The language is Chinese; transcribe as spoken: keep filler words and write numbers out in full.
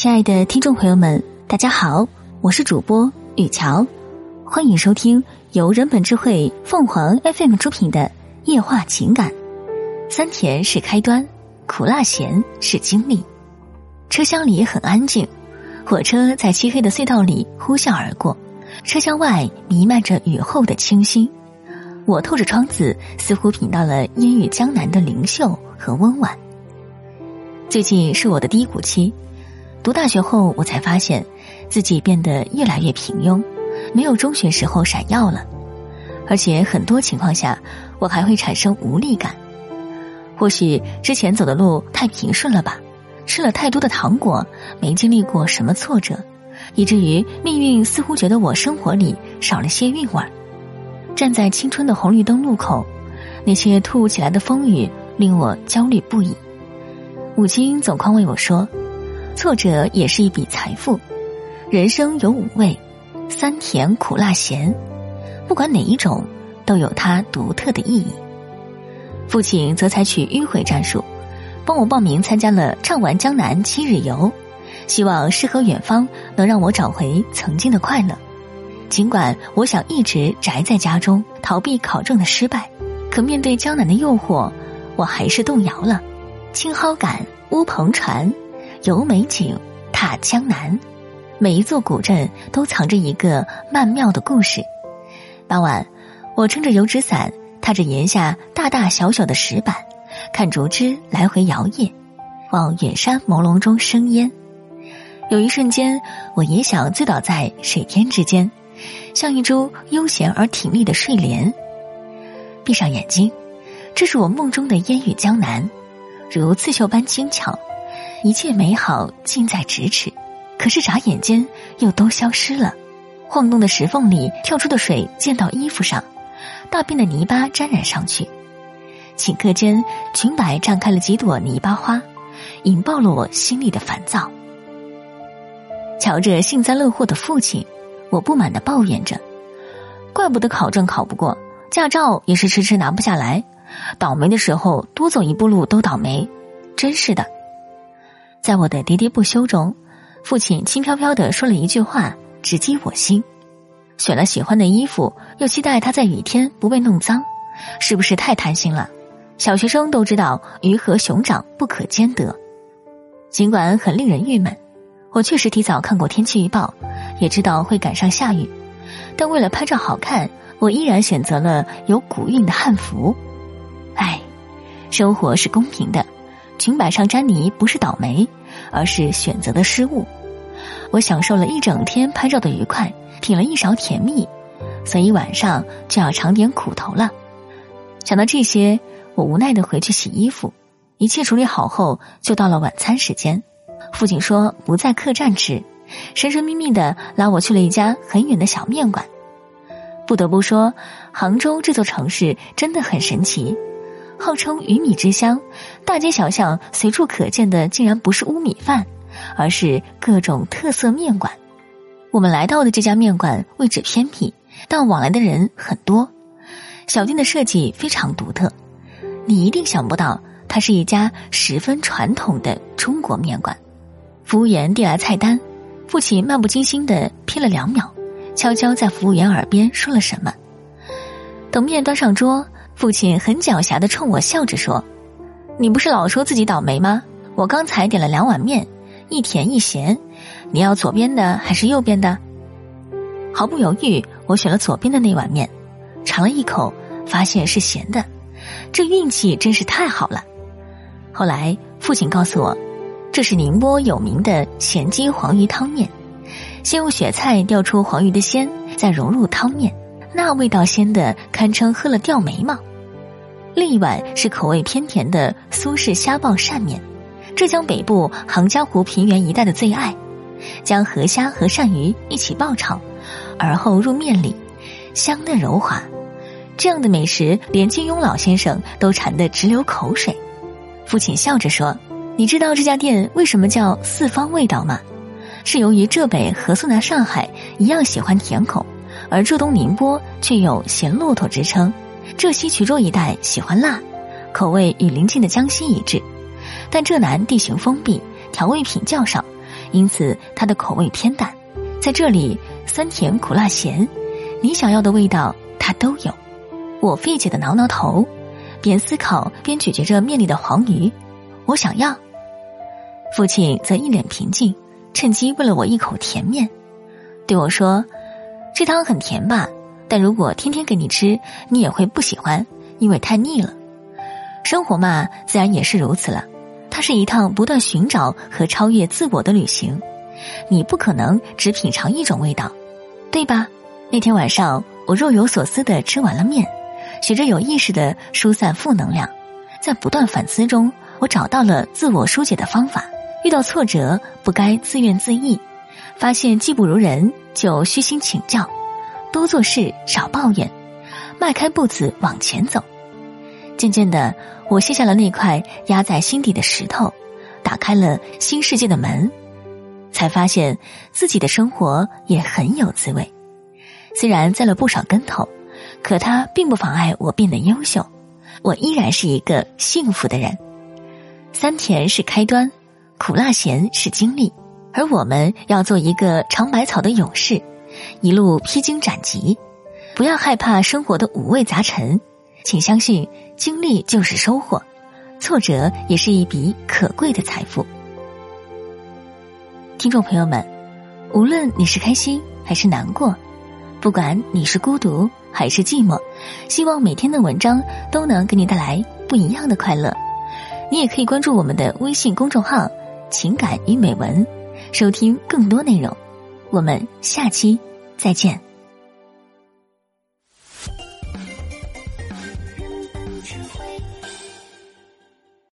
亲爱的听众朋友们，大家好，我是主播雨乔，欢迎收听由人本智慧凤凰 F M 出品的夜话情感。酸甜是开端，苦辣咸是经历。车厢里很安静，火车在漆黑的隧道里呼啸而过，车厢外弥漫着雨后的清新。我透着窗子，似乎品到了烟雨江南的灵秀和温婉。最近是我的低谷期，读大学后我才发现自己变得越来越平庸，没有中学时候闪耀了，而且很多情况下我还会产生无力感。或许之前走的路太平顺了吧，吃了太多的糖果，没经历过什么挫折，以至于命运似乎觉得我生活里少了些韵味。站在青春的红绿灯路口，那些突如其来的风雨令我焦虑不已。五金总宽慰我说，挫折也是一笔财富，人生有五味，酸甜苦辣咸，不管哪一种都有它独特的意义。父亲则采取迂回战术，帮我报名参加了唱完江南七日游，希望诗和远方能让我找回曾经的快乐。尽管我想一直宅在家中逃避考证的失败，可面对江南的诱惑，我还是动摇了。青蒿杆，乌篷船，游美景，踏江南，每一座古镇都藏着一个曼妙的故事。傍晚，我撑着油纸伞，踏着檐下大大小小的石板，看竹枝来回摇曳，望远山朦胧中生烟。有一瞬间，我也想醉倒在水天之间，像一株悠闲而挺立的睡莲。闭上眼睛，这是我梦中的烟雨江南，如刺绣般轻巧，一切美好近在咫尺，可是眨眼间又都消失了。晃动的石缝里跳出的水溅到衣服上，大便的泥巴沾染上去，顷刻间裙摆绽开了几朵泥巴花，引爆了我心里的烦躁。瞧着幸灾乐祸的父亲，我不满地抱怨着，怪不得考证考不过，驾照也是迟迟拿不下来，倒霉的时候多走一步路都倒霉，真是的。在我的喋喋不休中，父亲轻飘飘地说了一句话，直击我心。选了喜欢的衣服，又期待它在雨天不被弄脏，是不是太贪心了？小学生都知道鱼和熊掌不可兼得。尽管很令人郁闷，我确实提早看过天气预报，也知道会赶上下雨，但为了拍照好看，我依然选择了有古韵的汉服。唉，生活是公平的，裙摆上沾泥不是倒霉，而是选择的失误。我享受了一整天拍照的愉快，品了一勺甜蜜，所以晚上就要尝点苦头了。想到这些，我无奈地回去洗衣服，一切处理好后，就到了晚餐时间。父亲说不在客栈吃，神神秘秘地拉我去了一家很远的小面馆。不得不说，杭州这座城市真的很神奇，号称鱼米之乡，大街小巷随处可见的竟然不是乌米饭，而是各种特色面馆。我们来到的这家面馆位置偏僻，但往来的人很多。小店的设计非常独特，你一定想不到它是一家十分传统的中国面馆。服务员递来菜单，父亲漫不经心地瞥了两秒，悄悄在服务员耳边说了什么。等面端上桌，父亲很狡黠地冲我笑着说，你不是老说自己倒霉吗？我刚才点了两碗面，一甜一咸，你要左边的还是右边的？毫不犹豫，我选了左边的那碗面，尝了一口，发现是咸的，这运气真是太好了。后来父亲告诉我，这是宁波有名的咸鸡黄鱼汤面，先用雪菜调出黄鱼的鲜，再融入汤面，那味道鲜的堪称喝了掉眉毛。另一碗是口味偏甜的苏式虾爆鳝面，浙江北部杭嘉湖平原一带的最爱，将河虾和鳝鱼一起爆炒，而后入面里，香嫩柔滑。这样的美食连金庸老先生都馋得直流口水。父亲笑着说，你知道这家店为什么叫四方味道吗？是由于浙北和苏南上海一样喜欢甜口，而浙东宁波却有咸骆驼之称，浙西衢州一带喜欢辣，口味与邻近的江西一致，但浙南地形封闭，调味品较少，因此它的口味偏淡。在这里，酸甜苦辣咸，你想要的味道它都有。我费解地挠挠头，边思考边咀嚼着面里的黄鱼。我想要。父亲则一脸平静，趁机喂了我一口甜面，对我说：“这汤很甜吧？但如果天天给你吃，你也会不喜欢，因为太腻了。生活嘛，自然也是如此了。它是一趟不断寻找和超越自我的旅行，你不可能只品尝一种味道，对吧？”那天晚上，我若有所思地吃完了面，学着有意识地疏散负能量，在不断反思中，我找到了自我疏解的方法。遇到挫折不该自怨自艾，发现技不如人就虚心请教，多做事少抱怨，迈开步子往前走。渐渐的，我卸下了那块压在心底的石头，打开了新世界的门，才发现自己的生活也很有滋味。虽然栽了不少跟头，可它并不妨碍我变得优秀，我依然是一个幸福的人。酸甜是开端，苦辣咸是经历，而我们要做一个尝百草的勇士，一路披荆斩棘，不要害怕生活的五味杂陈，请相信经历就是收获，挫折也是一笔可贵的财富。听众朋友们，无论你是开心还是难过，不管你是孤独还是寂寞，希望每天的文章都能给你带来不一样的快乐。你也可以关注我们的微信公众号情感与美文，收听更多内容。我们下期再见。